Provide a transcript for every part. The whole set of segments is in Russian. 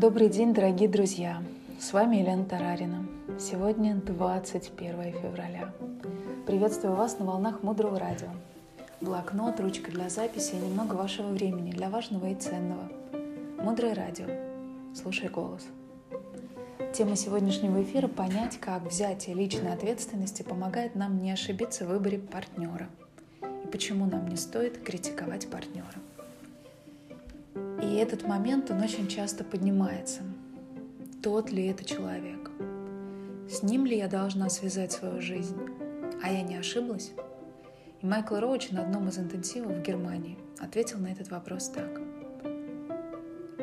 Добрый день, дорогие друзья! С вами Елена Тарарина. Сегодня 21 февраля. Приветствую вас на волнах Мудрого радио. Блокнот, ручка для записи и немного вашего времени для важного и ценного. Мудрое радио. Слушай голос. Тема сегодняшнего эфира – понять, как взятие личной ответственности помогает нам не ошибиться в выборе партнера. И почему нам не стоит критиковать партнера. И этот момент, он очень часто поднимается. Тот ли это человек? С ним ли я должна связать свою жизнь? А я не ошиблась? И Майкл Роуч на одном из интенсивов в Германии ответил на этот вопрос так.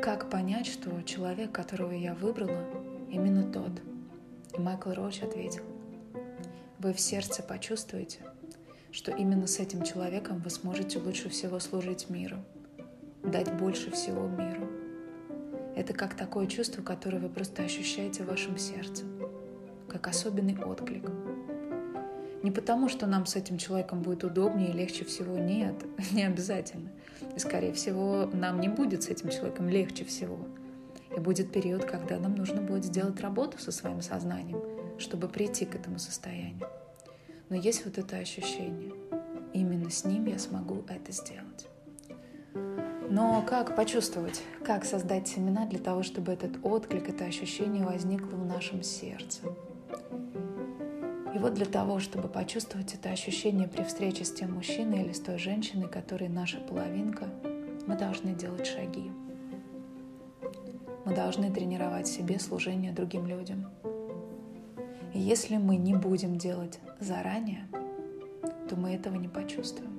Как понять, что человек, которого я выбрала, именно тот? И Майкл Роуч ответил. Вы в сердце почувствуете, что именно с этим человеком вы сможете лучше всего служить миру, дать больше всего миру. Это как такое чувство, которое вы просто ощущаете в вашем сердце, как особенный отклик. Не потому, что нам с этим человеком будет удобнее и легче всего, нет, не обязательно. И, скорее всего, нам не будет с этим человеком легче всего. И будет период, когда нам нужно будет сделать работу со своим сознанием, чтобы прийти к этому состоянию. Но есть вот это ощущение. Именно с ним я смогу это сделать. Но как почувствовать, как создать семена для того, чтобы этот отклик, это ощущение возникло в нашем сердце? И вот для того, чтобы почувствовать это ощущение при встрече с тем мужчиной или с той женщиной, которая наша половинка, мы должны делать шаги. Мы должны тренировать в себе служение другим людям. И если мы не будем делать заранее, то мы этого не почувствуем.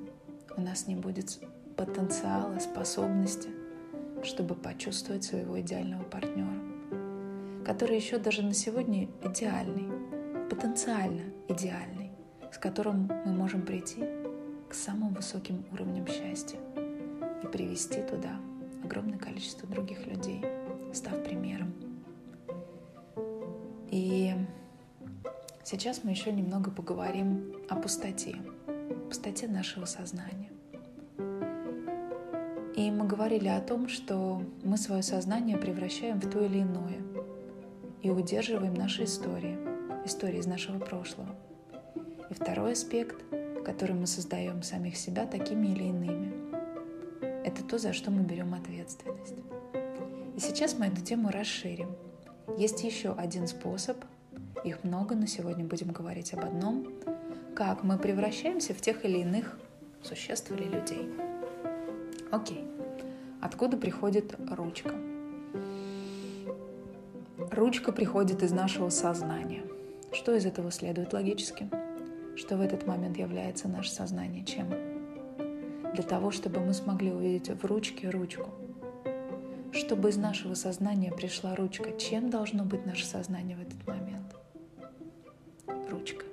У нас не будет потенциала, способности, чтобы почувствовать своего идеального партнера, который еще даже на сегодня идеальный, потенциально идеальный, с которым мы можем прийти к самым высоким уровням счастья и привести туда огромное количество других людей, став примером. И сейчас мы еще немного поговорим о пустоте нашего сознания. И мы говорили о том, что мы свое сознание превращаем в то или иное и удерживаем наши истории из нашего прошлого. И второй аспект, который мы создаем самих себя такими или иными, это то, за что мы берем ответственность. И сейчас мы эту тему расширим. Есть еще один способ, их много, но сегодня будем говорить об одном, как мы превращаемся в тех или иных существ или людей. Окей. Откуда приходит ручка? Ручка приходит из нашего сознания. Что из этого следует логически? Что в этот момент является наше сознание? Чем? Для того, чтобы мы смогли увидеть в ручке ручку. Чтобы из нашего сознания пришла ручка, чем должно быть наше сознание в этот момент? Ручка.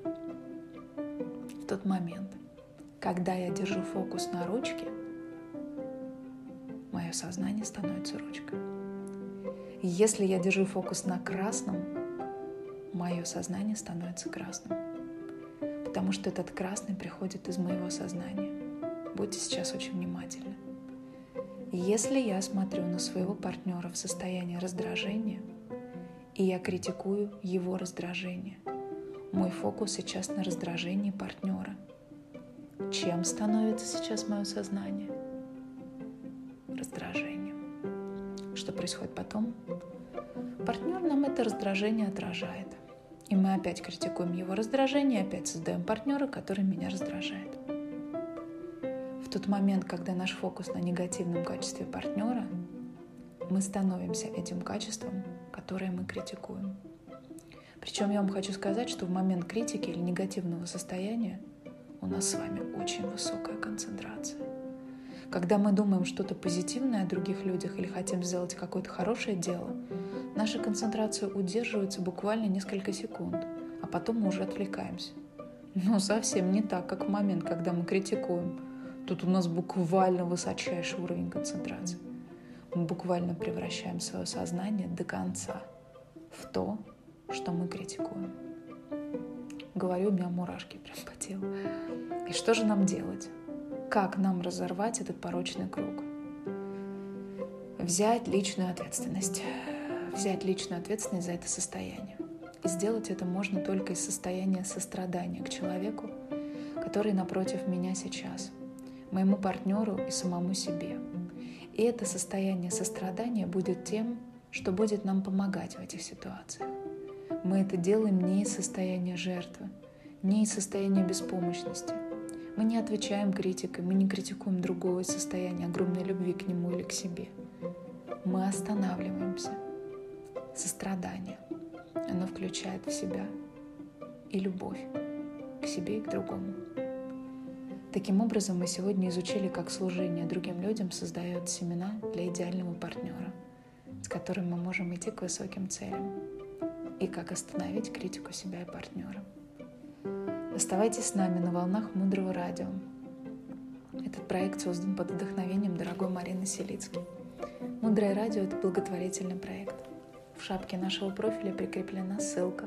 В тот момент, когда я держу фокус на ручке, мое сознание становится ручкой. Если я держу фокус на красном, мое сознание становится красным. Потому что этот красный приходит из моего сознания. Будьте сейчас очень внимательны. Если я смотрю на своего партнера в состоянии раздражения, и я критикую его раздражение, мой фокус сейчас на раздражении партнера. Чем становится сейчас мое сознание? Раздражением. Что происходит потом? Партнер нам это раздражение отражает. И мы опять критикуем его раздражение, опять создаем партнера, который меня раздражает. В тот момент, когда наш фокус на негативном качестве партнера, мы становимся этим качеством, которое мы критикуем. Причем я вам хочу сказать, что в момент критики или негативного состояния у нас с вами очень высокая концентрация. Когда мы думаем что-то позитивное о других людях или хотим сделать какое-то хорошее дело, наша концентрация удерживается буквально несколько секунд, а потом мы уже отвлекаемся. Но совсем не так, как в момент, когда мы критикуем. Тут у нас буквально высочайший уровень концентрации. Мы буквально превращаем свое сознание до конца в то, что мы критикуем. Говорю, у меня мурашки прям по телу. И что же нам делать? Как нам разорвать этот порочный круг? Взять личную ответственность. взять личную ответственность за это состояние. И сделать это можно только из состояния сострадания к человеку, который напротив меня сейчас, моему партнеру и самому себе. И это состояние сострадания будет тем, что будет нам помогать в этих ситуациях. Мы это делаем не из состояния жертвы, не из состояния беспомощности. Мы не отвечаем критикой, мы не критикуем другого из состояния огромной любви к нему или к себе. Мы останавливаемся. Сострадание. Оно включает в себя и любовь к себе и к другому. Таким образом, мы сегодня изучили, как служение другим людям создает семена для идеального партнера, с которым мы можем идти к высоким целям, и как остановить критику себя и партнера. Оставайтесь с нами на волнах Мудрого радио. Этот проект создан под вдохновением дорогой Марины Селицкой. Мудрое радио – это благотворительный проект. В шапке нашего профиля прикреплена ссылка.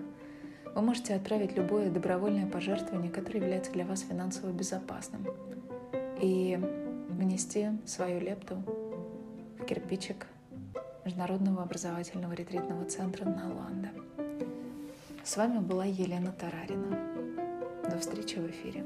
Вы можете отправить любое добровольное пожертвование, которое является для вас финансово безопасным, и внести свою лепту в кирпичик Международного образовательного ретритного центра «Наланда». С вами была Елена Тарарина. До встречи в эфире.